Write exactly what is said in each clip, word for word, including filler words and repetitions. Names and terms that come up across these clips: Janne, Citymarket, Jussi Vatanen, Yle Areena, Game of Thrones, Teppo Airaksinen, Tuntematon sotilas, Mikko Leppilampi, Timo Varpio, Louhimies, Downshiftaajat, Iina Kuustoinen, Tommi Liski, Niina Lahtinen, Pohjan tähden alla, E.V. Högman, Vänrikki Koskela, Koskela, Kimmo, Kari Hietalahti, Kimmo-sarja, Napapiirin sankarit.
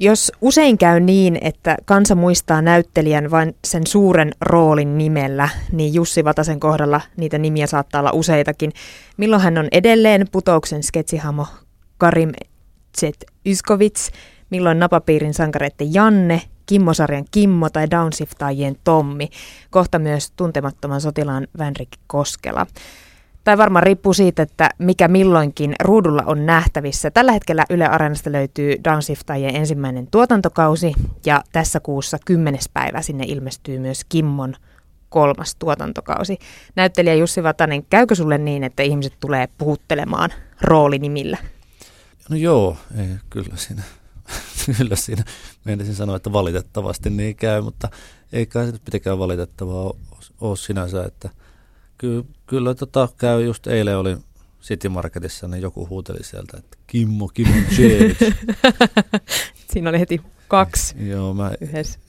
Jos usein käy niin, että kansa muistaa näyttelijän vain sen suuren roolin nimellä, niin Jussi Vatasen kohdalla niitä nimiä saattaa olla useitakin. Milloin hän on edelleen Putouksen sketsihahmo Karim Z. Yskowicz, milloin Napapiirin sankareiden Janne, Kimmo-sarjan Kimmo tai Downshiftaajien Tommi, kohta myös Tuntemattoman sotilaan Vänrikki Koskela. Tai varmaan riippuu siitä, että mikä milloinkin ruudulla on nähtävissä. Tällä hetkellä Yle Areenasta löytyy Downshiftaajien ensimmäinen tuotantokausi ja tässä kuussa kymmenes päivä sinne ilmestyy myös Kimmon kolmas tuotantokausi. Näyttelijä Jussi Vatanen, käykö sulle niin, että ihmiset tulee puhuttelemaan roolinimillä? No joo, ei, kyllä siinä. Kyllä siinä meinasin sanoa, että valitettavasti niin käy, mutta ei kai se pitäkään valitettavaa ole sinänsä, että Ky- kyllä tota, käy. Just eilen oli Citymarketissa, niin joku huuteli sieltä, että Kimmo, Kimmo, Jade. Siinä oli heti kaksi. Joo, mä,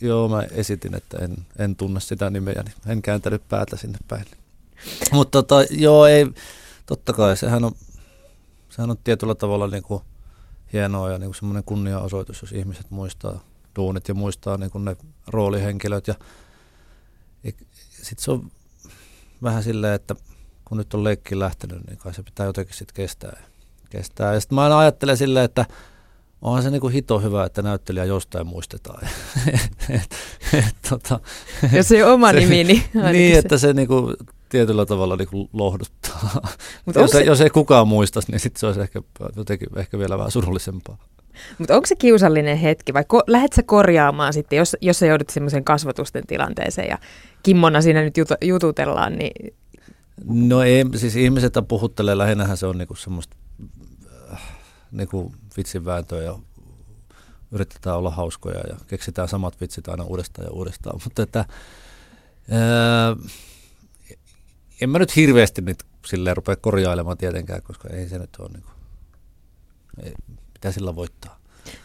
joo, mä esitin, että en, en tunne sitä nimeä, niin en kääntänyt päätä sinne päin. Mutta tota, joo, ei, totta kai, sehän on, sehän on tietyllä tavalla niinku hienoa ja niinku semmoinen kunniaosoitus, jos ihmiset muistaa duunit ja muistaa niinku ne roolihenkilöt. Ja, ja sitten se on vähän silleen, että kun nyt on leikkiin lähtenyt, niin kai se pitää jotenkin sitten kestää. kestää. Ja sitten mä aina ajattelen silleen, että onhan se niinku hito hyvä, että näyttelijä jostain muistetaan. et, et, tota, Jos ei ole oma se, nimi, niin Niin, se. että se niinku tietyllä tavalla niinku lohduttaa. Jos, se, jos ei kukaan muistaisi, niin sitten se olisi ehkä, jotenkin, ehkä vielä vähän surullisempaa. Mutta onko se kiusallinen hetki vai ko- lähdet sä korjaamaan sitten, jos, jos sä joudut semmoisen kasvatusten tilanteeseen ja Kimmona siinä nyt jut- jututellaan? Niin... No ei, siis ihmiset puhuttelee, lähinnähän se on niinku semmoista äh, niinku vitsinvääntöä ja yritetään olla hauskoja ja keksitään samat vitsit aina uudestaan ja uudestaan. Mutta että, äh, en mä nyt hirveästi nyt silleen rupea korjailemaan tietenkään, koska ei se nyt ole niinku... Ei. Mitä sillä voittaa?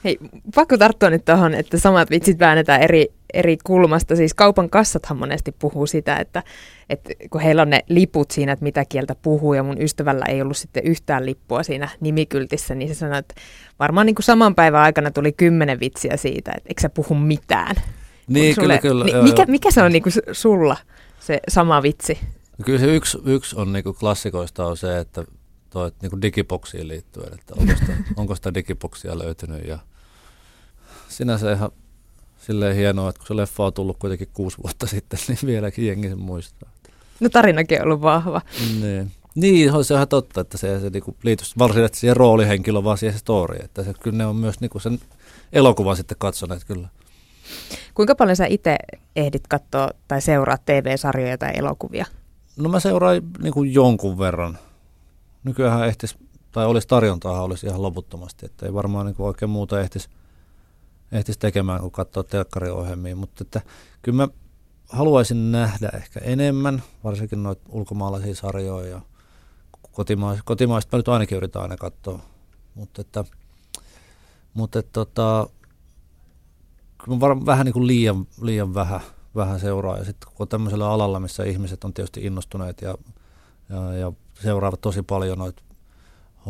Hei, pakko tarttua nyt tuohon, että samat vitsit väännetään eri, eri kulmasta. Siis kaupan kassathan monesti puhuu sitä, että, että kun heillä on ne liput siinä, että mitä kieltä puhuu, ja mun ystävällä ei ollut sitten yhtään lippua siinä nimikyltissä, niin se sanoi, että varmaan niin kuin saman päivän aikana tuli kymmenen vitsiä siitä, että eikö sä puhu mitään. Niin, sulle, kyllä, kyllä. Ni, mikä, mikä se on niin kuin sulla, se sama vitsi? Kyllä se yksi, yksi on niin kuin klassikoista on se, että Toi, niin kuin digiboksiin liittyen, että onko sitä, onko sitä digiboksia löytynyt. Ja sinänsä ihan silleen hienoa, että kun se leffa on tullut kuitenkin kuusi vuotta sitten, niin vieläkin jengi sen muistaa. No tarinakin on ollut vahva. Niin, niin se on ihan totta, että se, se niin liittyy varsinaisesti siihen roolihenkilöön, vaan siihen storyin. Että se, kyllä ne on myös niin kuin sen elokuvan sitten katsoneet kyllä. Kuinka paljon sä itse ehdit katsoa tai seuraa T V-sarjoja tai elokuvia? No mä seuraan niin kuin jonkun verran. Nykyäänhän ehtis, tai olisi tarjontaa olisi ihan loputtomasti, että ei varmaan niin kuin oikein muuta ehtis, ehtis tekemään kuin katsoa telkkariohjelmia, mutta että kyllä mä haluaisin nähdä ehkä enemmän, varsinkin noita ulkomaalaisia sarjoja ja kotimais, kotimaista mä nyt ainakin yritän aina katsoa, mutta että, mutta että tota, kyllä mä varmaan vähän niin kuin liian, liian vähän, vähän seuraa, ja sitten kun on tämmöisellä alalla, missä ihmiset on tietysti innostuneet ja, ja, ja seuraavat tosi paljon noita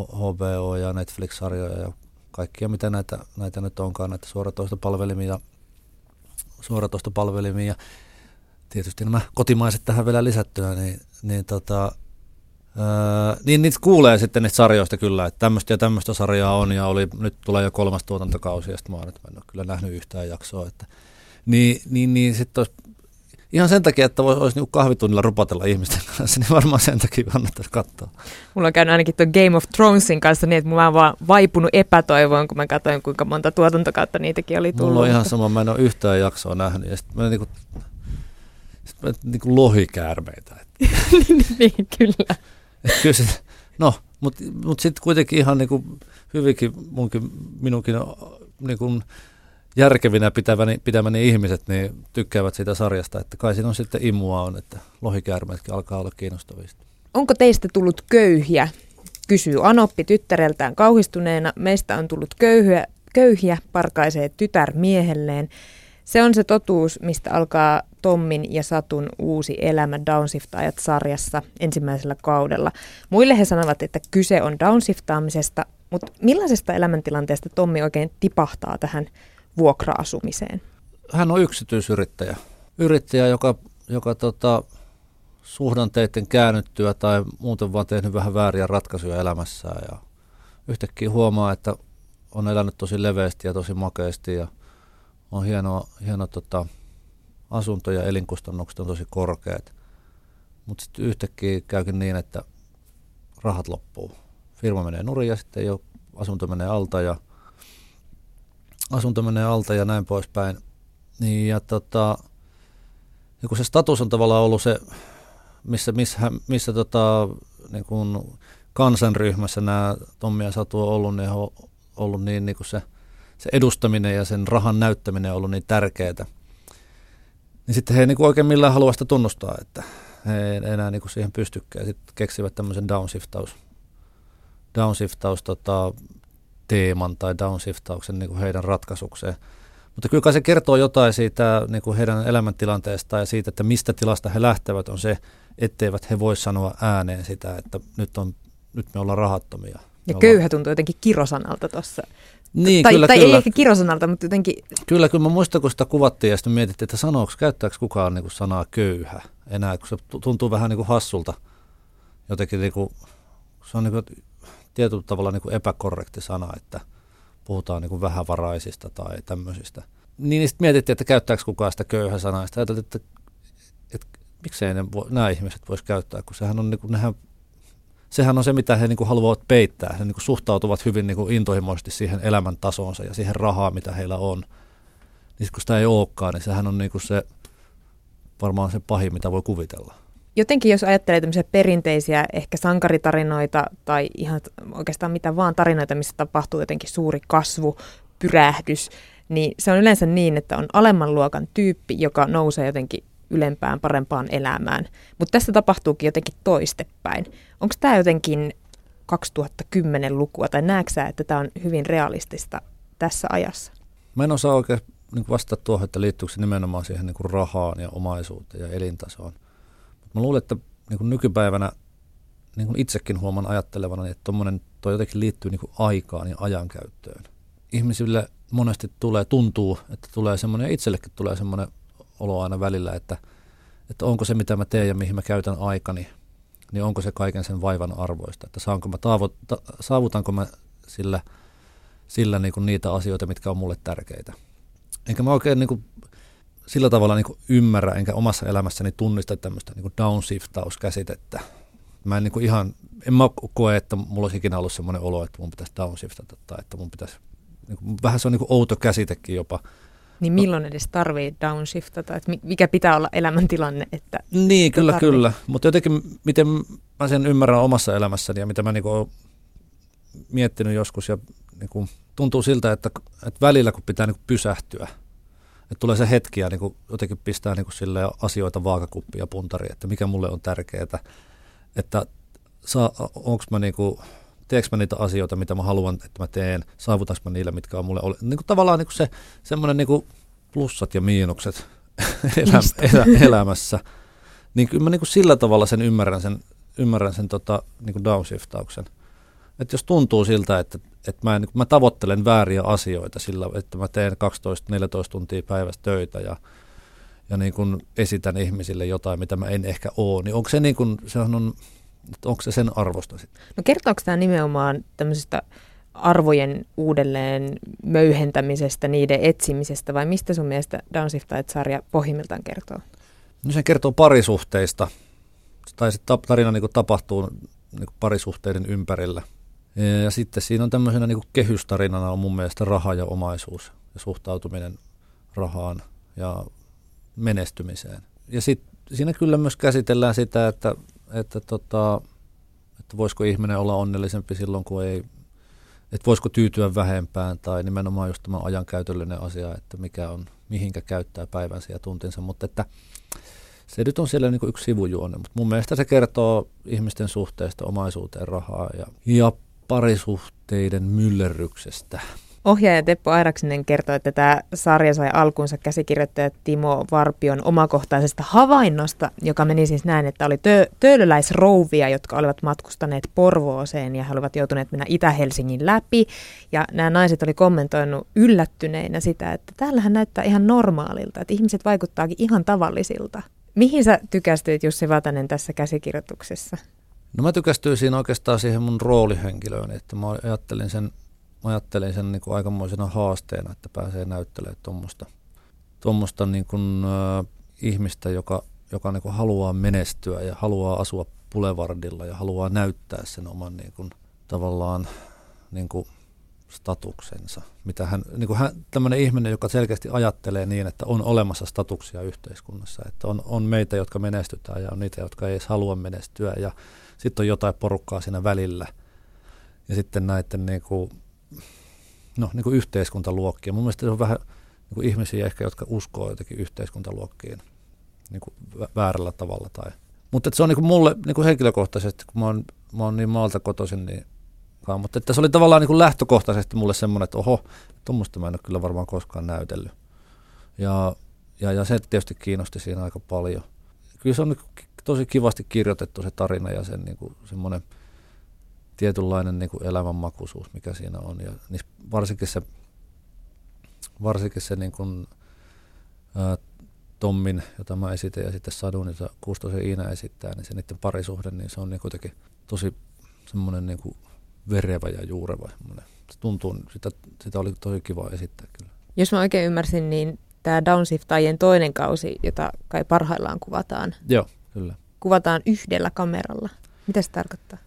H B O- ja Netflix-sarjoja ja kaikkia, mitä näitä, näitä nyt onkaan, näitä suoratoistopalvelimia, suoratoistopalvelimia. Tietysti nämä kotimaiset tähän vielä lisättynä, niin, niin, tota, ää, niin niitä kuulee sitten niistä sarjoista kyllä, että tämmöistä ja tämmöistä sarjaa on, ja oli, nyt tulee jo kolmas tuotantokausi, ja sitten mä, mä en ole kyllä nähnyt yhtään jaksoa. Että, niin niin, niin sitten olisi... Ihan sen takia, että vois, olisi niinku kahvitunnilla rupatella ihmisten kanssa, niin varmaan sen takia kannattaisi katsoa. Mulla on käynyt ainakin tuon Game of Thronesin kanssa niin, että mä oon vaan vaipunut epätoivoon, kun mä katsoin, kuinka monta tuotantokautta niitäkin oli tullut. Mulla on ihan sama, mä en ole yhtään jaksoa nähnyt, ja sitten mä niinku, sit mä niinku lohikäärmeitä. Niin, kyllä. Että kyllä se, no, mutta mut sitten kuitenkin ihan niinku hyvinkin munkin, minunkin niinku... järkevinä pitäväni, pitämäni ihmiset niin tykkäävät siitä sarjasta, että kai siinä on sitten imua on, että lohikäärmeetkin alkaa olla kiinnostavista. Onko teistä tullut köyhiä, kysyy Anoppi tyttäreltään kauhistuneena. Meistä on tullut köyhiä, köyhiä parkaisee tytär miehelleen. Se on se totuus, mistä alkaa Tommin ja Satun uusi elämä Downshiftaajat-sarjassa ensimmäisellä kaudella. Muille he sanovat, että kyse on downshiftaamisesta, mutta millaisesta elämäntilanteesta Tommi oikein tipahtaa tähän vuokra-asumiseen? Hän on yksityisyrittäjä. Yrittäjä, joka, joka tota, suhdanteiden käännyttyä tai muuten vaan tehnyt vähän vääriä ratkaisuja elämässään. Ja yhtäkkiä huomaa, että on elänyt tosi leveästi ja tosi makeasti ja on hieno, hieno tota, asunto ja elinkustannukset on tosi korkeat. Mutta sitten yhtäkkiä käykin niin, että rahat loppuu. Firma menee nurin ja sitten jo asunto menee alta ja asunto menee alta ja näin poispäin. Niin ja tota, niin kun se status on tavallaan ollut se, missä, missä, missä tota, niin kun kansanryhmässä nämä Tommi ja Satu on ollut, niin on ollut niin, niin kun se, se edustaminen ja sen rahan näyttäminen on ollut niin tärkeää. Niin sitten he ei niin kun oikein millään halua sitä tunnustaa, että he ei enää niin kun siihen pystykään. Sitten keksivät tämmöisen downshiftaus, downshiftaus tota, teeman tai downshiftauksen niin kun heidän ratkaisukseen. Mutta kyllä se kertoo jotain siitä niin kuin heidän elämäntilanteestaan ja siitä, että mistä tilasta he lähtevät, on se, etteivät he voi sanoa ääneen sitä, että nyt, on, nyt me ollaan rahattomia. Me ja köyhä ollaan... tuntuu jotenkin kirosanalta tuossa. Niin, tai kyllä, tai kyllä. Ei ehkä kirosanalta, mutta jotenkin... Kyllä, kyllä mä muistan, kun sitä kuvattiin ja sitten mietittiin, että sanooko, käyttääkö kukaan niin kuin sanaa köyhä enää, kun se tuntuu vähän niin kuin hassulta. Jotenkin niin kuin, se on niin kuin tietyllä tavalla niin kuin epäkorrekti sana, että... Puhutaan niin kuin vähävaraisista tai tämmöisistä. Niin sitten mietittiin, että käyttääkö kukaan sitä köyhäsanaa. Sitten ajateltiin, että, että miksei ne voi, nämä ihmiset voisi käyttää, kun sehän on, niin kuin, nehän, sehän on se, mitä he niin kuin haluavat peittää. He niin kuin suhtautuvat hyvin niin kuin intohimoisesti siihen elämäntasonsa ja siihen rahaan, mitä heillä on. Niin kun sitä ei olekaan, niin sehän on niin kuin se, varmaan se pahin, mitä voi kuvitella. Jotenkin jos ajattelee tämmöisiä perinteisiä ehkä sankaritarinoita tai ihan oikeastaan mitä vaan tarinoita, missä tapahtuu jotenkin suuri kasvu, pyrähdys, niin se on yleensä niin, että on alemman luokan tyyppi, joka nousee jotenkin ylempään, parempaan elämään. Mutta tässä tapahtuukin jotenkin toistepäin. Onko tämä jotenkin kaksituhattakymmenen lukua tai näetkö sä, että tämä on hyvin realistista tässä ajassa? Mä en osaa oikein niin vastata tuohon, että liittyykö se nimenomaan siihen niin kuin rahaan ja omaisuuteen ja elintasoon. Mä luulen, että niin kuin nykypäivänä niin kuin itsekin huomaan ajattelevana, että tommonen toi jotenkin liittyy niin kuin aikaan ja ajankäyttöön. Ihmisille monesti tulee, tuntuu, että tulee semmoinen, ja itsellekin tulee semmoinen olo aina välillä, että, että onko se, mitä mä teen ja mihin mä käytän aikani, niin onko se kaiken sen vaivan arvoista. Että saanko mä taavo, ta, saavutanko mä sillä, sillä niin kuin niitä asioita, mitkä on mulle tärkeitä. Enkä mä oikein... Niin kuin, sillä tavalla niin kuin ymmärrä, enkä omassa elämässäni tunnista tämmöistä niin kuin downshiftauskäsitettä. Mä en, niin kuin ihan, en mä koe, että mulla olisi ikinä ollut semmoinen olo, että mun pitäisi downshiftata tai että mun pitäisi, niin kuin, vähän se on niin kuin outo käsitekin jopa. Niin milloin edes tarvii downshiftata, että mikä pitää olla elämäntilanne? Että niin, kyllä, tarvii. Kyllä. Mutta jotenkin, miten mä sen ymmärrän omassa elämässäni ja mitä mä niin kuin olen miettinyt joskus ja niin kuin, tuntuu siltä, että, että välillä kun pitää niin kuin pysähtyä, että tulee se hetki ja niin kuin jotenkin pistää niin kuin silleen asioita vaakakuppiin ja puntariin, että mikä mulle on tärkeää, että saa, onks mä niin kuin, teeks mä niitä asioita, mitä mä haluan, että mä teen, saavutaks mä niillä, mitkä on mulle ole. Niin kuin tavallaan niin kuin se, semmoinen niin kuin plussat ja miinukset elä, elä, elämässä. Niin kyllä mä niin kuin sillä tavalla sen ymmärrän sen, ymmärrän sen tota, niin kuin downshiftauksen. Että jos tuntuu siltä, että, että mä, en, mä tavoittelen vääriä asioita sillä, että mä teen kaksitoista neljätoista tuntia päivässä töitä ja, ja niin kun esitän ihmisille jotain, mitä mä en ehkä ole, niin onko se, niin kun, sehän on, onko se sen arvosta sitten? No kertooko tämä nimenomaan tämmöisestä arvojen uudelleen möyhentämisestä, niiden etsimisestä vai mistä sun mielestä Downshiftaajat-sarja pohjimmiltaan kertoo? No se kertoo parisuhteista tai se tarina niin kun tapahtuu niin kun parisuhteiden ympärillä. Ja sitten siinä on tämmöisenä niin kuin kehystarinana on mun mielestä raha ja omaisuus ja suhtautuminen rahaan ja menestymiseen. Ja sitten siinä kyllä myös käsitellään sitä, että, että, tota, että voisiko ihminen olla onnellisempi silloin, kun ei, että voisiko tyytyä vähempään tai nimenomaan just tämä ajankäytöllinen asia, että mikä on, mihinkä käyttää päivänsä ja tuntinsa, mutta että se nyt on siellä niin kuin yksi sivujuone, mutta mun mielestä se kertoo ihmisten suhteesta omaisuuteen rahaa ja, ja parisuhteiden myllerryksestä. Ohjaaja Teppo Airaksinen kertoi, että tämä sarja sai alkunsa käsikirjoittaja Timo Varpion omakohtaisesta havainnosta, joka meni siis näin, että oli tö- töölöläisrouvia, jotka olivat matkustaneet Porvooseen ja he olivat joutuneet mennä Itä-Helsingin läpi. Ja nämä naiset oli kommentoinut yllättyneinä sitä, että täällähän näyttää ihan normaalilta, että ihmiset vaikuttaakin ihan tavallisilta. Mihin sä tykästyit, Jussi Vatanen, tässä käsikirjoituksessa? No mä tykästyin siinä oikeastaan siihen mun roolihenkilöön, että mä ajattelin sen, mä ajattelin sen niin kuin aikamoisena haasteena, että pääsee näyttelemään tuommoista tuommoista niin kuin, ä, ihmistä, joka, joka niin kuin haluaa menestyä ja haluaa asua boulevardilla ja haluaa näyttää sen oman niin kuin, tavallaan niin kuin statuksensa. Mitä hän, niin kuin hän, tämmöinen ihminen, joka selkeästi ajattelee niin, että on olemassa statuksia yhteiskunnassa, että on, on meitä, jotka menestytään ja on niitä, jotka ei edes halua menestyä ja sitten on jotain porukkaa siinä välillä ja sitten näiden niin kuin, no, niin kuin yhteiskuntaluokkia. Mun mielestä se on vähän niin kuin ihmisiä ehkä, jotka uskoo jotenkin yhteiskuntaluokkiin niin kuin väärällä tavalla. Tai. Mutta se on niin kuin mulle niin kuin henkilökohtaisesti, kun mä oon, mä oon niin maalta kotoisin, niin mutta että se oli tavallaan niin kuin lähtökohtaisesti mulle semmoinen, että oho, tuommoista mä en ole kyllä varmaan koskaan näytellyt. Ja, ja, ja se tietysti kiinnosti siinä aika paljon. Kyllä se on tosi kivasti kirjoitettu se tarina ja sen niin kuin semmoinen tietynlainen niin kuin elämänmakuisuus, mikä siinä on. Ja varsinkin se, varsinkin se niin kuin, ää, Tommin, jota mä esitän, ja sitten Sadun, jota Kuustosen Iina esittää, niin se niiden parisuhde, niin se on niin kuitenkin tosi semmoinen niin kuin verevä ja juureva. Se tuntuu, sitä, sitä oli tosi kiva esittää kyllä. Jos mä oikein ymmärsin, niin tämä Downshiftaajien toinen kausi, jota kai parhaillaan kuvataan. Joo, kyllä. Kuvataan yhdellä kameralla. Mitä se tarkoittaa?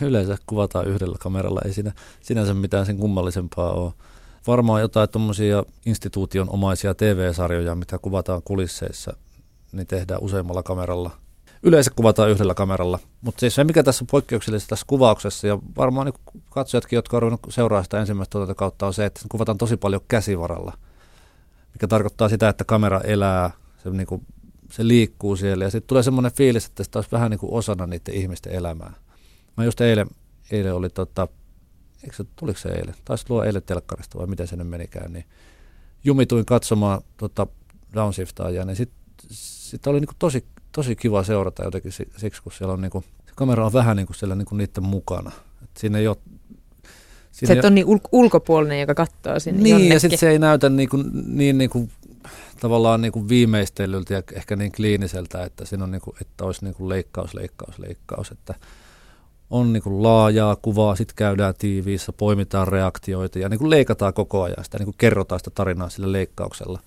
Yleensä kuvataan yhdellä kameralla. Ei siinä sinänsä mitään sen kummallisempaa ole. Varmaan jotain tuommoisia instituutionomaisia T V-sarjoja, mitä kuvataan kulisseissa, niin tehdään useammalla kameralla. Yleensä kuvataan yhdellä kameralla, mutta siis se mikä tässä on poikkeuksellista tässä kuvauksessa ja varmaan niin katsojatkin, jotka ovat ruvenneet seuraamaan sitä ensimmäistä tuotantokautta, on se, että kuvataan tosi paljon käsivaralla, mikä tarkoittaa sitä, että kamera elää, se, niin kuin, se liikkuu siellä ja sitten tulee semmoinen fiilis, että sitä olisi vähän niin kuin osana niiden ihmisten elämää. Mä just eilen, eilen oli, tota, eikö se, tuliko se eilen, taisi tulla eilen telkkarista vai miten se nyt menikään, niin jumituin katsomaan tota Downshiftaajia, niin sitten sit oli niin kuin tosi Tosi kiva seurata jotenkin siksi, kun siellä on niinku, se kamera on vähän niinku siellä niinku niiden mukana. Et siinä ei ole, siinä se ei on niin ulk- ulkopuolinen, joka katsoo sinne niin, jonnekin. Ja sitten se ei näytä niinku, niin niinku, tavallaan niinku viimeistellyltä ja ehkä niin kliiniseltä, että siinä on niinku, että olisi niinku leikkaus, leikkaus, leikkaus. Että on niinku laajaa kuvaa, sitten käydään tiiviissä, poimitaan reaktioita ja niinku leikataan koko ajan sitä, niinku kerrotaan sitä tarinaa sillä leikkauksella.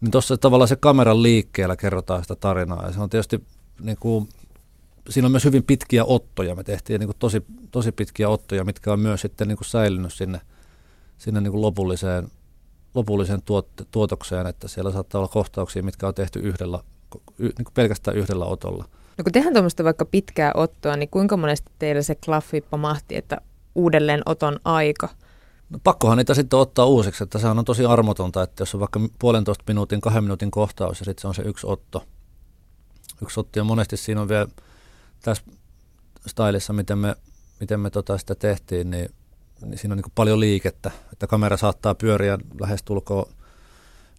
Niin tuossa tavallaan se kameran liikkeellä kerrotaan sitä tarinaa ja se on tietysti, niin kuin, siinä on myös hyvin pitkiä ottoja, me tehtiin niin kuin tosi, tosi pitkiä ottoja, mitkä on myös sitten niin kuin säilynyt sinne, sinne niin kuin lopulliseen, lopulliseen tuot, tuotokseen, että siellä saattaa olla kohtauksia, mitkä on tehty yhdellä, niin kuin pelkästään yhdellä otolla. No kun tehdään tuommoista vaikka pitkää ottoa, niin kuinka monesti teillä se klaffi pamahti, että uudelleen oton aika? No pakkohan niitä sitten ottaa uusiksi, että sehän on tosi armotonta, että jos on vaikka puolentoista minuutin, kahden minuutin kohtaus ja sitten se on se yksi otto. Yksi otto ja monesti siinä on vielä tässä stylissa, miten me, miten me tota sitä tehtiin, niin, niin siinä on niin kuin paljon liikettä, että kamera saattaa pyöriä lähestulkoon,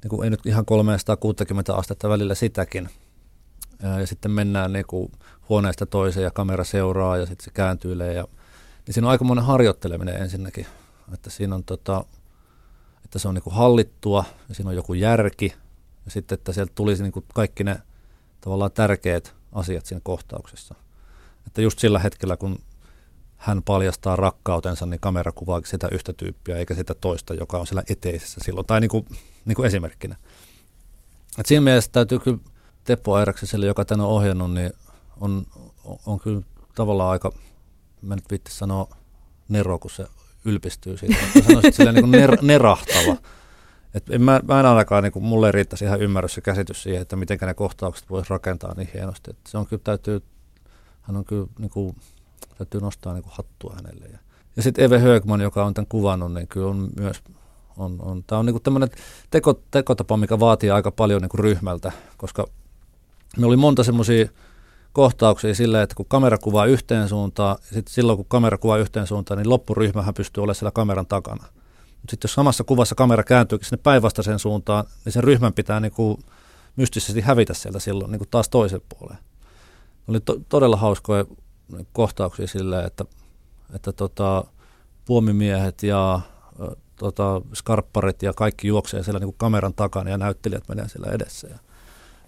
niin kuin ei nyt ihan kolmesataakuusikymmentä astetta välillä sitäkin. Ja, ja sitten mennään niin kuin huoneesta toiseen ja kamera seuraa ja sitten se kääntyilee ja niin siinä on aikamoinen harjoitteleminen ensinnäkin. Että siinä on tota, että se on niinku hallittua ja siinä on joku järki ja sitten että sieltä tulisi niinku kaikki ne tavallaan tärkeät asiat siinä kohtauksessa. Että just sillä hetkellä kun hän paljastaa rakkautensa, niin kamera kuvaa sitä yhtä tyyppiä eikä sitä toista, joka on siellä eteisessä silloin tai niinku niinku esimerkkinä. Et siinä mielessä täytyy kyllä Teppo Airaksiselle, joka tän on ohjannut, niin on on, on kyllä tavallaan aika, mä nyt viittin sanoa nero, kun se ylpistyy siitä, mutta sanoisin silleen niin kuin ner- nerahtava. Et en mä, mä en ainakaan, niin kuin, mulle ei riittäisi ihan ymmärrys ja käsitys siihen, että miten ne kohtaukset voisi rakentaa niin hienosti. Et se on kyllä, täytyy, hän on kyllä, niin kuin, täytyy nostaa niin kuin hattua hänelle. Ja, ja sitten E V. Högman, joka on tämän kuvannut, niin kyllä on myös, on, on, tämä on niin kuin tämmöinen teko, tekotapa, mikä vaatii aika paljon niin kuin ryhmältä, koska me oli monta semmoisia kohtauksia sillä, että kun kamera kuvaa yhteen suuntaan, sitten silloin kun kamera kuvaa yhteen suuntaan, niin loppuryhmähän pystyy olemaan siellä kameran takana. Mutta sitten jos samassa kuvassa kamera kääntyykin sinne päinvastaiseen suuntaan, niin sen ryhmän pitää niin kuin mystisesti hävitä sieltä silloin niin kuin taas toisen puoleen. Oli to- todella hauskoja kohtauksia sillä, että, että tota, puomimiehet ja tota, skarpparit ja kaikki juoksee siellä niin kuin kameran takana ja näyttelijät menee siellä edessä. Ja,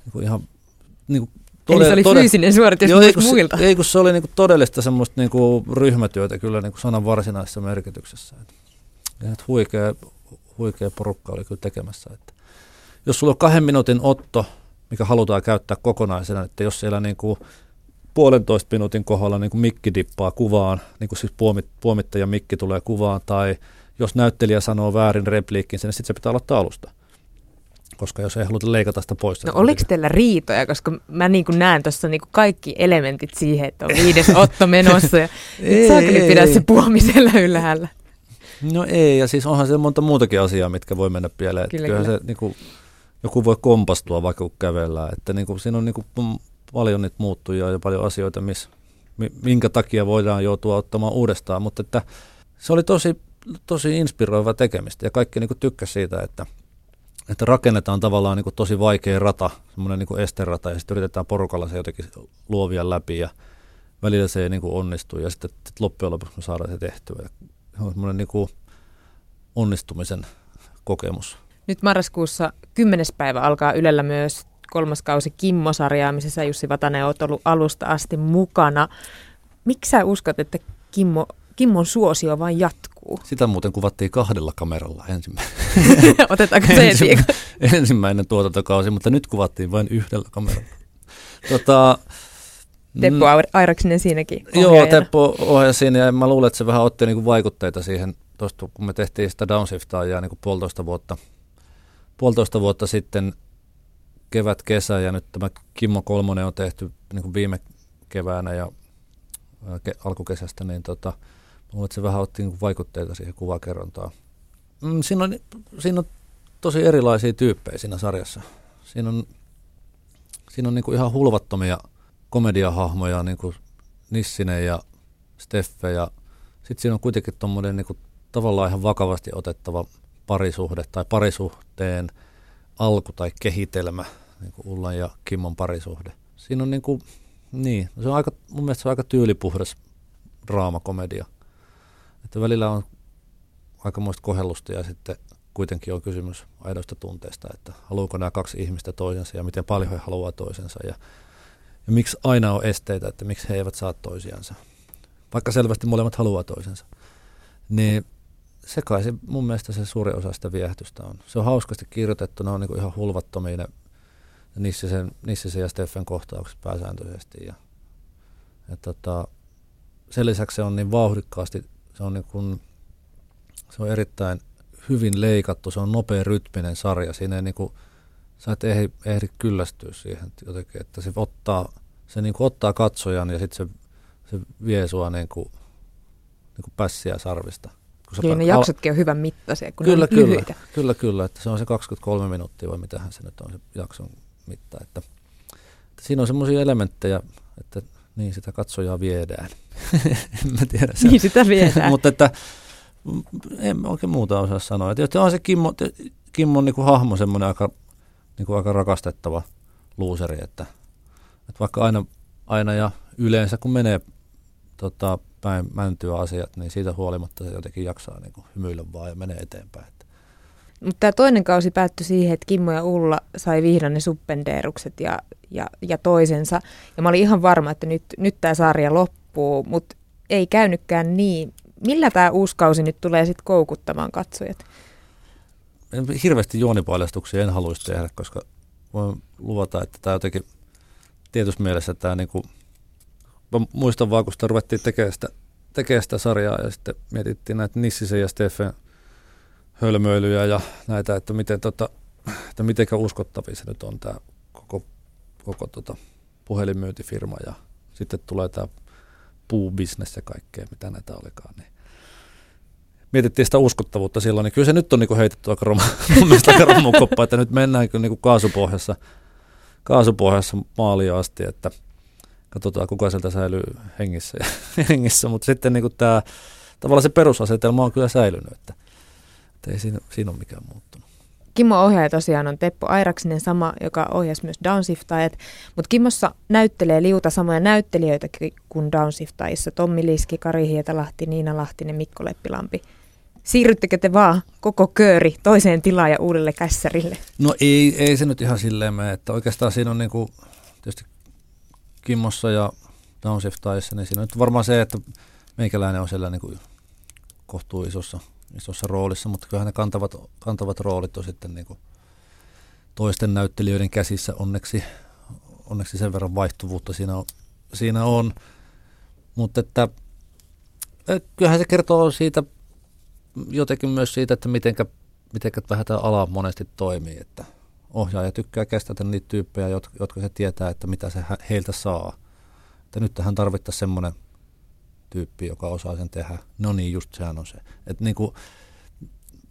niin kuin ihan... Niin kuin Todella, Eli se oli todella, fyysinen suoritus jo, myös muilta. Ei, kun se oli niinku todellista semmoista niinku ryhmätyötä kyllä niinku sanan varsinaisessa merkityksessä. Et huikea, huikea porukka oli kyllä tekemässä. Et jos sulla on kahden minuutin otto, mikä halutaan käyttää kokonaisena, että jos siellä niinku puolentoista minuutin kohdalla niinku mikki dippaa kuvaan, niinku siis puomit, puomittaja mikki tulee kuvaan, tai jos näyttelijä sanoo väärin repliikkiin, niin sitten se pitää aloittaa alusta. Koska jos ei haluta leikata sitä pois. No oliko teillä riitoja, koska mä niin kuin näen tuossa niin kuin kaikki elementit siihen, että on viides otto menossa ja ei, saakeli ei, pidä ei. se puomisella ylhäällä. No ei, ja siis onhan se monta muutakin asiaa, mitkä voi mennä pieleen. Kyllä, kyllä. Se, niin kuin, joku voi kompastua vaikka kun kävellään, että niin kuin, siinä on niin kuin paljon niitä muuttujia ja paljon asioita, miss, minkä takia voidaan joutua ottamaan uudestaan, mutta että se oli tosi, tosi inspiroiva tekemistä ja kaikki niin kuin tykkäsi siitä, että Että rakennetaan tavallaan niin kuin tosi vaikea rata, semmoinen niin kuin esterata, ja sitten yritetään porukalla se jotenkin luovia läpi, ja välillä se ei niin kuin onnistu, ja sitten loppujen lopuksi me saadaan se tehtyä. Ja se on semmoinen niin kuin onnistumisen kokemus. Nyt marraskuussa kymmenes päivä alkaa Ylellä myös kolmas kausi Kimmo-sarjaa, missä Jussi Vatanen on ollut alusta asti mukana. Miksi sä uskot, että Kimmo... Kimmon suosio vain jatkuu. Sitä muuten kuvattiin kahdella kameralla ensimmäinen. Otetaanko se ensimmäinen, ensimmäinen tuotantokausi, mutta nyt kuvattiin vain yhdellä kameralla. Tota, Teppo Airaksinen siinäkin ohjaajana. Joo, Teppo ohjasi siinä ja mä luulen, että se vähän otti niinku vaikutteita siihen, tosta, kun me tehtiin sitä Downshiftaajaa niinku puolitoista vuotta, puolitoista vuotta sitten kevät, kesä ja nyt tämä Kimmo kolmonen on tehty niinku viime keväänä ja ke- alkukesästä, niin tota... Luulen, että se vähän otti vaikutteita siihen kuvakerrontaan. Siinä on, siinä on tosi erilaisia tyyppejä siinä sarjassa. Siinä on, siinä on niin kuin ihan hulvattomia komediahahmoja, niin kuin Nissinen ja Steffe. Ja sitten siinä on kuitenkin tommoinen niin kuin tavallaan ihan vakavasti otettava parisuhde tai parisuhteen alku tai kehitelmä, niin kuin Ullan ja Kimmon parisuhde. Siinä on, niin kuin, niin, se on aika, mun mielestä se on aika tyylipuhdas draamakomedia. Että välillä on aikamoista kohellusta ja sitten kuitenkin on kysymys aidoista tunteista, että haluuko nämä kaksi ihmistä toisensa ja miten paljon he haluaa toisensa ja, ja miksi aina on esteitä, että miksi he eivät saa toisiansa, vaikka selvästi molemmat haluaa toisensa. Niin se kai se, mun mielestä se suuri osa sitä viehätystä on. Se on hauskasti kirjoitettu, ne on niinku ihan hulvattomia ne Nissisen, Nissisen ja Steffen kohtaukset pääsääntöisesti. Ja, ja tota, sen lisäksi se on niin vauhdikkaasti. Se on, niin kuin, se on erittäin hyvin leikattu, se on nopea rytminen sarja. Siinä ei niin kuin, sä et ehdi, ehdi kyllästyä siihen jotenkin, että se ottaa, se niin kuin ottaa katsojan ja sitten se, se vie sua niin kuin, niin kuin pässiä sarvista. Kun kyllä ne jaksotkin on hyvän mittaisia, kun kyllä, ne on lyhyitä. Kyllä, kyllä, kyllä, että se on se kaksikymmentäkolme minuuttia vai mitähän se nyt on se jakson mitta. Että, että siinä on semmoisia elementtejä, että... Niin, sitä katsojaa viedään. En mä tiedä sen. Niin, sitä viedään. Mutta että en oikein muuta osaa sanoa. Että tietysti on se Kimmo, Kimmon niinku hahmo semmoinen aika, niinku aika rakastettava luuseri. Että, että vaikka aina, aina ja yleensä kun menee tota, päin mäntyä asiat, niin siitä huolimatta se jotenkin jaksaa niinku hymyillä vaan ja menee eteenpäin. Että. Mutta tämä toinen kausi päättyi siihen, että Kimmo ja Ulla sai vihdoin ne suppendeerukset ja, ja, ja toisensa. Ja mä olin ihan varma, että nyt, nyt tämä sarja loppuu, mutta ei käynytkään niin. Millä tämä uusi kausi nyt tulee sitten koukuttamaan katsojat? Hirveästi juonipaljastuksia en haluaisi tehdä, koska voin luvata, että tämä jotenkin tietyssä mielessä tämä niinku... Mä muistan vaan, kun sitä ruvettiin tekemään sitä, tekemään sitä sarjaa ja sitten mietittiin näitä Nissisen ja Steffen hölmöilyjä ja näitä, että miten tota, että mitenkä uskottavia se nyt on tämä koko, koko tota puhelinmyyntifirma ja sitten tulee tämä puubisnes ja kaikkea, mitä näitä olikaan. Niin. Mietittiin sitä uskottavuutta silloin, niin kyllä se nyt on niinku heitetty aika, rom... aika romukoppaa, että nyt mennään kyllä niinku kaasupohjassa, kaasupohjassa maaliin asti, että katsotaan kuka sieltä säilyy hengissä, hengissä. Mutta sitten niin tämä, tavallaan se perusasetelma on kyllä säilynyt, että, että ei siinä, siinä ole mikään muuttunut. Kimmo ohjaaja tosiaan on Teppo Airaksinen, sama, joka ohjasi myös Downshiftaajat, mutta Kimmossa näyttelee liuta samoja näyttelijöitä kuin Downshiftaajissa. Tommi Liski, Kari Hietalahti, Niina Lahtinen, Mikko Leppilampi. Siirryttekö te vaan koko kööri toiseen tilaan ja uudelle kässärille? No ei, ei se nyt ihan silleen mene, että oikeastaan siinä on niin kuin, tietysti Kimmossa ja Downshiftaajissa, niin siinä on nyt varmaan se, että meikäläinen on siellä niin kuin kohtuu isossa. isossa roolissa, mutta kyllähän ne kantavat, kantavat roolit on sitten niin kuin toisten näyttelijöiden käsissä onneksi, onneksi sen verran vaihtuvuutta siinä on, siinä on. Mutta että kyllähän se kertoo siitä jotenkin myös siitä, että mitenkä, mitenkä vähän tämä ala monesti toimii, että ohjaaja tykkää kästätä niitä tyyppejä, jotka, jotka se tietää, että mitä se heiltä saa. Että nyt tähän tarvittaisiin semmoinen tyyppi, joka osaa sen tehdä. No niin, just sehän on se. Että niin kuin,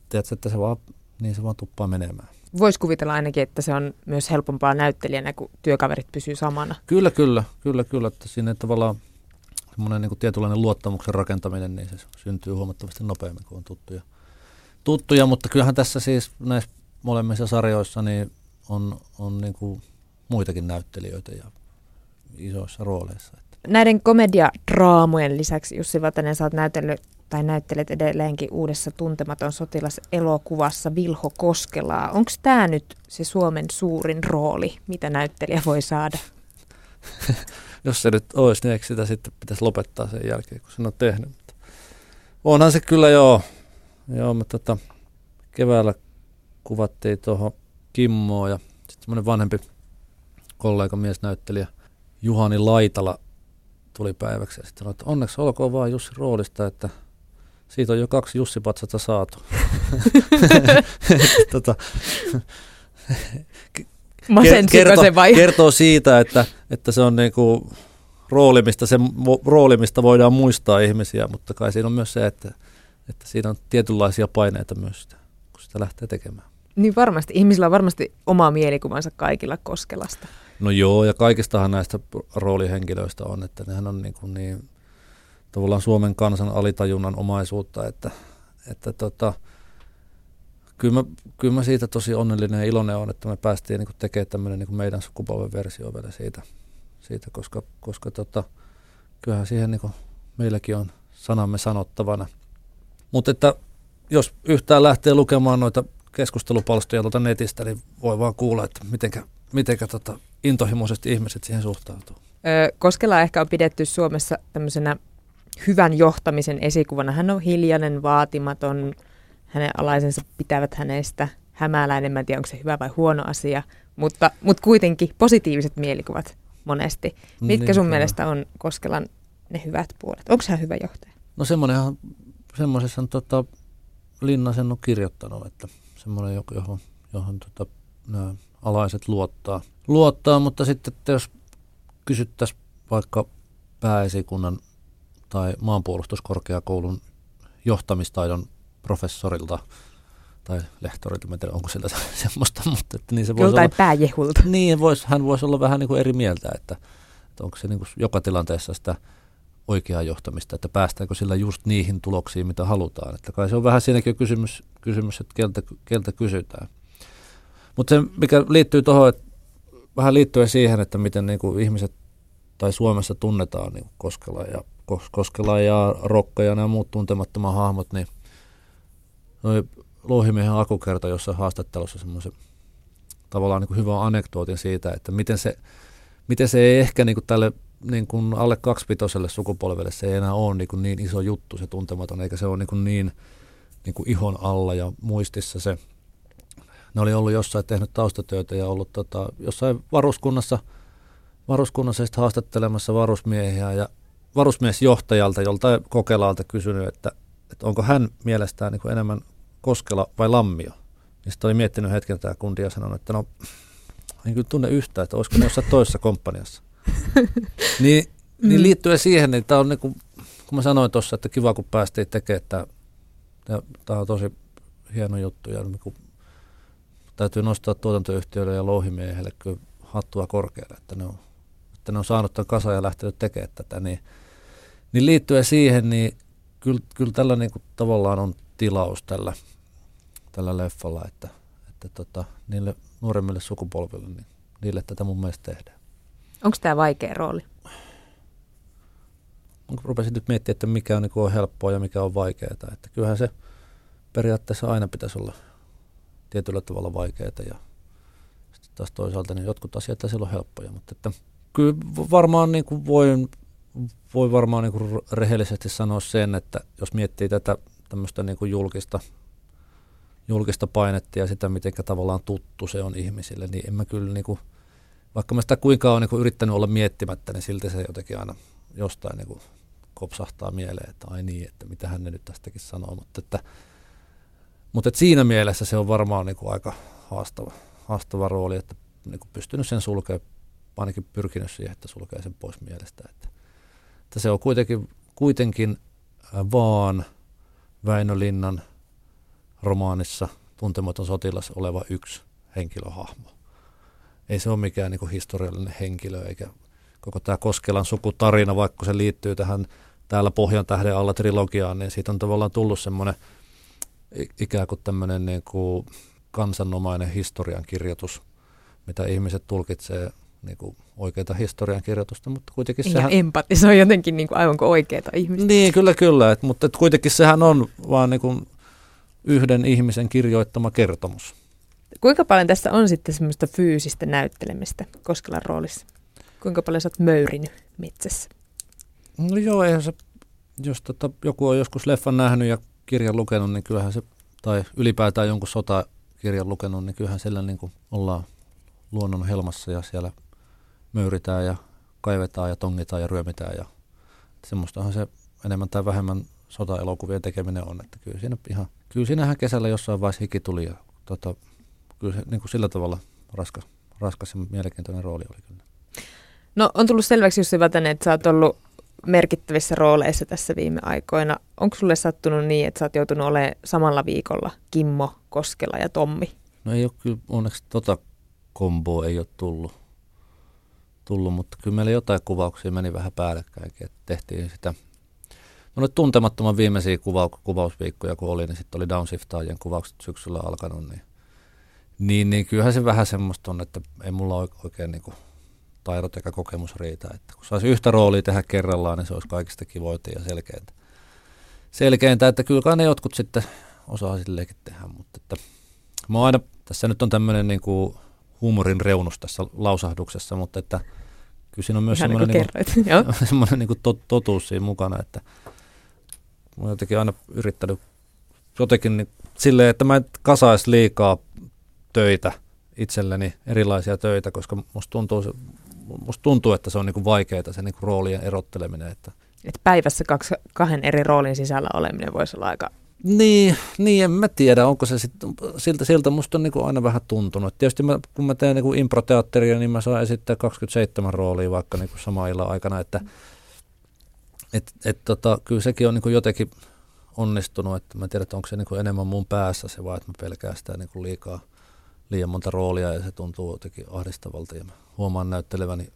tiedätkö, että se vaan, niin se vaan tuppaa menemään. Voisi kuvitella ainakin, että se on myös helpompaa näyttelijänä, kun työkaverit pysyy samana. Kyllä, kyllä, kyllä, kyllä. Että siinä tavallaan semmoinen niin kuin tietynlainen luottamuksen rakentaminen, niin se syntyy huomattavasti nopeammin kuin on tuttuja. tuttuja. Mutta kyllähän tässä siis näissä molemmissa sarjoissa niin on, on niin kuin muitakin näyttelijöitä ja isoissa rooleissa. Näiden komediadraamojen lisäksi, Jussi Vatanen, sä oot näytellyt, tai näyttelet edelleenkin uudessa Tuntematon sotilas-elokuvassa Vilho Koskelaa. Onko tämä nyt se Suomen suurin rooli, mitä näyttelijä voi saada? Jos se nyt olisi, niin eikö sitä sitten pitäisi lopettaa sen jälkeen, kun sen on tehnyt? Mutta onhan se kyllä joo. Joo, me tota, keväällä kuvattiin tuohon Kimmoon ja sitten semmoinen vanhempi kollega, miesnäyttelijä Juhani Laitala tuli päiväksi ja sitten sanoi, että onneksi olkoon vaan Jussi roolista, että siitä on jo kaksi Jussi-patsasta saatu. tota, kertoo, se vai? Kertoo siitä, että, että se on niinku rooli, mistä se, rooli, mistä voidaan muistaa ihmisiä, mutta kai siinä on myös se, että, että siinä on tietynlaisia paineita myös, sitä, kun sitä lähtee tekemään. Niin varmasti. Ihmisillä on varmasti oma mielikuvansa kaikilla Koskelasta. No joo, ja kaikistahan näistä roolihenkilöistä on, että nehän on niin kuin niin, tavallaan Suomen kansan alitajunnan omaisuutta, että, että tota, kyllä, mä, kyllä mä siitä tosi onnellinen ja iloinen on, että me päästiin niin kuin tekemään tämmöinen niin kuin meidän sukupolven versio vielä siitä, siitä koska, koska tota, kyllähän siihen niin kuin meilläkin on sanamme sanottavana. Mutta että jos yhtään lähtee lukemaan noita keskustelupalstoja tuolta netistä, niin voi vaan kuulla, että mitenkä, mitenkä tota intohimoisesti ihmiset siihen suhtautuu. Öö, Koskela ehkä on pidetty Suomessa tämmöisenä hyvän johtamisen esikuvana. Hän on hiljainen, vaatimaton, hänen alaisensa pitävät hänestä, hämäläinen, mä en tiedä onko se hyvä vai huono asia, mutta, mutta kuitenkin positiiviset mielikuvat monesti. Mitkä niin, sun kyllä. mielestä on Koskelan ne hyvät puolet? Onko hän hyvä johtaja? No semmoinenhan, semmoisessa tota, Linna sen on kirjoittanut, että semmoinen, johon, johon tota, nämä alaiset luottaa. luottaa, mutta sitten jos kysyttäisiin vaikka pääesikunnan tai maanpuolustuskorkeakoulun johtamistaidon professorilta tai lehtorilta, mä en tiedä, onko sillä semmoista, mutta että niin se voisi olla... Joltain pääjehulta. Niin, vois, hän voisi olla vähän niin kuin eri mieltä, että, että onko se niin kuin joka tilanteessa sitä oikeaa johtamista, että päästäänkö sillä just niihin tuloksiin, mitä halutaan. Että kai se on vähän siinäkin kysymys, kysymys että keltä, keltä kysytään. Mutta se, mikä liittyy tuohon, vähän liittyen siihen, että miten niinku ihmiset tai Suomessa tunnetaan niin Koskela ja, Kos- Koskela ja Rokka ja nämä muut tuntemattoman hahmot, niin oli Louhimiehen Akukerta jossain haastattelussa semmoisen tavallaan niinku hyvän anekdootin siitä, että miten se, miten se ei ehkä niinku tälle niin kuin alle kaksipitoiselle sukupolvelle se ei enää ole niin, kuin niin iso juttu se tuntematon, eikä se ole niin, kuin niin, niin kuin ihon alla ja muistissa se. Ne oli ollut jossain tehnyt taustatöitä ja ollut tota, jossain varuskunnassa, varuskunnassa haastattelemassa varusmiehiä ja varusmiesjohtajalta, jolta Kokelalta kysynyt, että, että onko hän mielestään niin kuin enemmän Koskela vai Lammio. Niin sitten oli miettinyt hetken tämä kundi ja sanonut, että no en kyllä tunne yhtään, että olisiko ne jossain toisessa komppaniassa. niin, niin liittyen siihen, niin tämä on niin kuin, kun mä sanoin tuossa, että kiva kun päästiin tekemään tämä, tämä on tosi hieno juttu ja niin kuin, täytyy nostaa tuotantoyhtiöille ja Louhimiehelle kyllä hattua korkealle, että ne on että ne on saanut tämän kasan ja lähtenyt tekemään tätä, niin, niin liittyen siihen, niin kyllä, kyllä tällä niin kuin tavallaan on tilaus tällä, tällä leffalla, että, että tota, niille nuoremmille sukupolville, niin niille tätä mun mielestä tehdään. Onko tämä vaikea rooli? Rupesin nyt miettimään, että mikä on, niin on helppoa ja mikä on vaikeaa. Että kyllähän se periaatteessa aina pitäisi olla tietyllä tavalla vaikeaa ja sitten taas toisaalta niin jotkut asiat ei silloin ole helppoja. Mutta että kyllä varmaan niin kuin voin, voi varmaan niin kuin rehellisesti sanoa sen, että jos miettii tätä tämmöistä niin kuin julkista, julkista painetta ja sitä, miten tavallaan tuttu se on ihmisille, niin en mä kyllä, niin kuin, vaikka mä sitä kuinka olen niin kuin yrittänyt olla miettimättä, niin silti se jotenkin aina jostain niin kuin kopsahtaa mieleen, että ai niin, että mitähän ne nyt tästäkin sanoo, mutta että Mutta siinä mielessä se on varmaan niinku aika haastava, haastava rooli, että niinku pystynyt sen sulkemaan, ainakin pyrkinyt siihen, että sulkee sen pois mielestä. Että, että se on kuitenkin, kuitenkin vaan Väinö Linnan romaanissa Tuntematon sotilas oleva yksi henkilöhahmo. Ei se ole mikään niinku historiallinen henkilö, eikä koko tämä Koskelan sukutarina, vaikka se liittyy tähän täällä Pohjan tähden alla -trilogiaan, niin siitä on tavallaan tullut semmoinen ikään kuin tämmöinen niin kuin kansanomainen historiankirjoitus, mitä ihmiset tulkitsee niin kuin oikeita historiankirjoitusta, mutta kuitenkin ja sehän... empati, se on jotenkin niin kuin aivan kuin oikeita ihmisiä. Niin, kyllä, kyllä, et, mutta et kuitenkin sehän on vaan niin kuin yhden ihmisen kirjoittama kertomus. Kuinka paljon tässä on sitten semmoista fyysistä näyttelemistä Koskelan roolissa? Kuinka paljon sä oot möyrinyt metsässä? No joo, eihän se, jos tota, joku on joskus leffan nähnyt ja kirjan lukenut, niin kyllähän se, tai ylipäätään jonkun sotakirjan lukenut, niin kyllähän siellä niin kuin ollaan luonnon helmassa ja siellä möyritään ja kaivetaan ja tongitaan ja ryömitään. Ja semmoistahan se enemmän tai vähemmän sotaelokuvien tekeminen on. Että kyllä, siinä ihan, kyllä siinähän kesällä jossain vaiheessa hiki tuli ja tota, kyllä se niin kuin sillä tavalla raskas, raskas ja mielenkiintoinen rooli oli kyllä. No on tullut selväksi, Jussi Vatanen, että sä oot ollut merkittävissä rooleissa tässä viime aikoina. Onko sulle sattunut niin, että sä oot joutunut olemaan samalla viikolla Kimmo, Koskela ja Tommi? No ei ole kyllä, onneksi tota komboa ei ole tullut, tullut, mutta kyllä meillä jotain kuvauksia meni vähän päällekkäinkin. Että tehtiin sitä, no nyt tuntemattoman viimeisiä kuva- kuvausviikkoja kun oli, niin sitten oli Downshiftaajien kuvaukset syksyllä alkanut. Niin, niin, niin kyllähän se vähän semmoista on, että ei mulla oikein niinku... taidot eikä kokemus riitä. Että kun saisi yhtä roolia tehdä kerrallaan, niin se olisi kaikista kivoita ja selkeintä. Selkeintä, että kyllä kai ne jotkut sitten osaa silleenkin tehdä, mutta että mä aina, tässä nyt on tämmöinen niin kuin huumorin reunus tässä lausahduksessa, mutta että kyllä siinä on myös semmoinen, niin kuin, semmoinen niin kuin totuus siinä mukana, että mä oon jotenkin aina yrittänyt jotenkin niin, silleen, että mä en kasaisi liikaa töitä itselleni, erilaisia töitä, koska musta tuntuu, musta tuntuu että se on niinku vaikeaa se niinku roolien erotteleminen. Että et päivässä kaksi, kahden eri roolin sisällä oleminen voisi olla aika... Niin, niin en mä tiedä, onko se sit, siltä, siltä musta on niinku aina vähän tuntunut. Tietysti mä, kun mä teen niinku improteatteria, niin mä saan esittää kaksikymmentäseitsemän roolia vaikka niinku samaa illan aikana. Että, et, et tota, kyllä sekin on niinku jotenkin onnistunut. Että mä tiedän, että onko se niinku enemmän mun päässä se vai, että mä pelkään sitä niinku liikaa. liian monta roolia ja se tuntuu jotenkin ahdistavalta ja mä huomaan näytteleväni,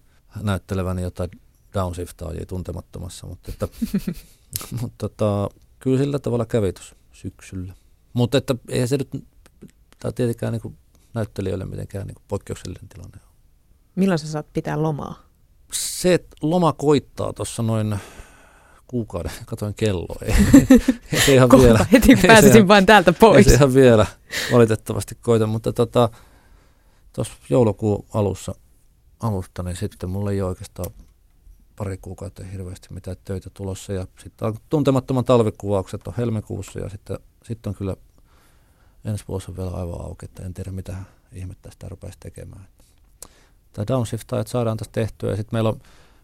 näytteleväni jotain downshiftaajia tuntemattomassa, mutta, että, mutta tota, kyllä sillä tavalla kävi tuossa syksyllä. Mutta että eihän se nyt, tämä tietenkään niin kuin näyttelijöille mitenkään niin kuin poikkeuksellinen tilanne on. Milloin sä saat pitää lomaa? Se, että loma koittaa tuossa noin kuukauden, katoin kelloa. Ei, ei se ihan kohta vielä. Heti pääsisin ihan, vain täältä pois. Ei se ihan vielä valitettavasti koita, mutta tuossa tota, joulukuun alussa, alusta, niin sitten mulla ei ole oikeastaan pari kuukautta hirveästi mitään töitä tulossa. Ja sitten tuntemattoman talvikuvaukset on helmikuussa ja sitten, sitten on kyllä ensi vuosi vielä aivan auki, että en tiedä mitä ihmettä sitä rupeaisi tekemään. Tämä Downshiftaajat saadaan tässä tehtyä ja sitten meillä on,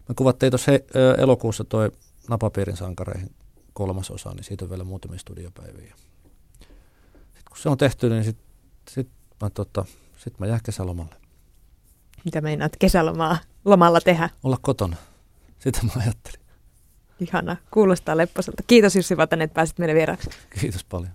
me kuvattiin tuossa elokuussa toi Napapiirin sankareihin kolmas osa, niin siitä on vielä muutamia studiopäiviä. Sitten kun se on tehty, niin sitten sit mä, tota, sit mä jään kesälomalle. Mitä meinaat kesälomaa lomalla tehdä? Olla kotona. Sitä mä ajattelin. Ihanaa. Kuulostaa lepposalta. Kiitos Jussi Vatanen, että pääsit meille vieraksi. Kiitos paljon.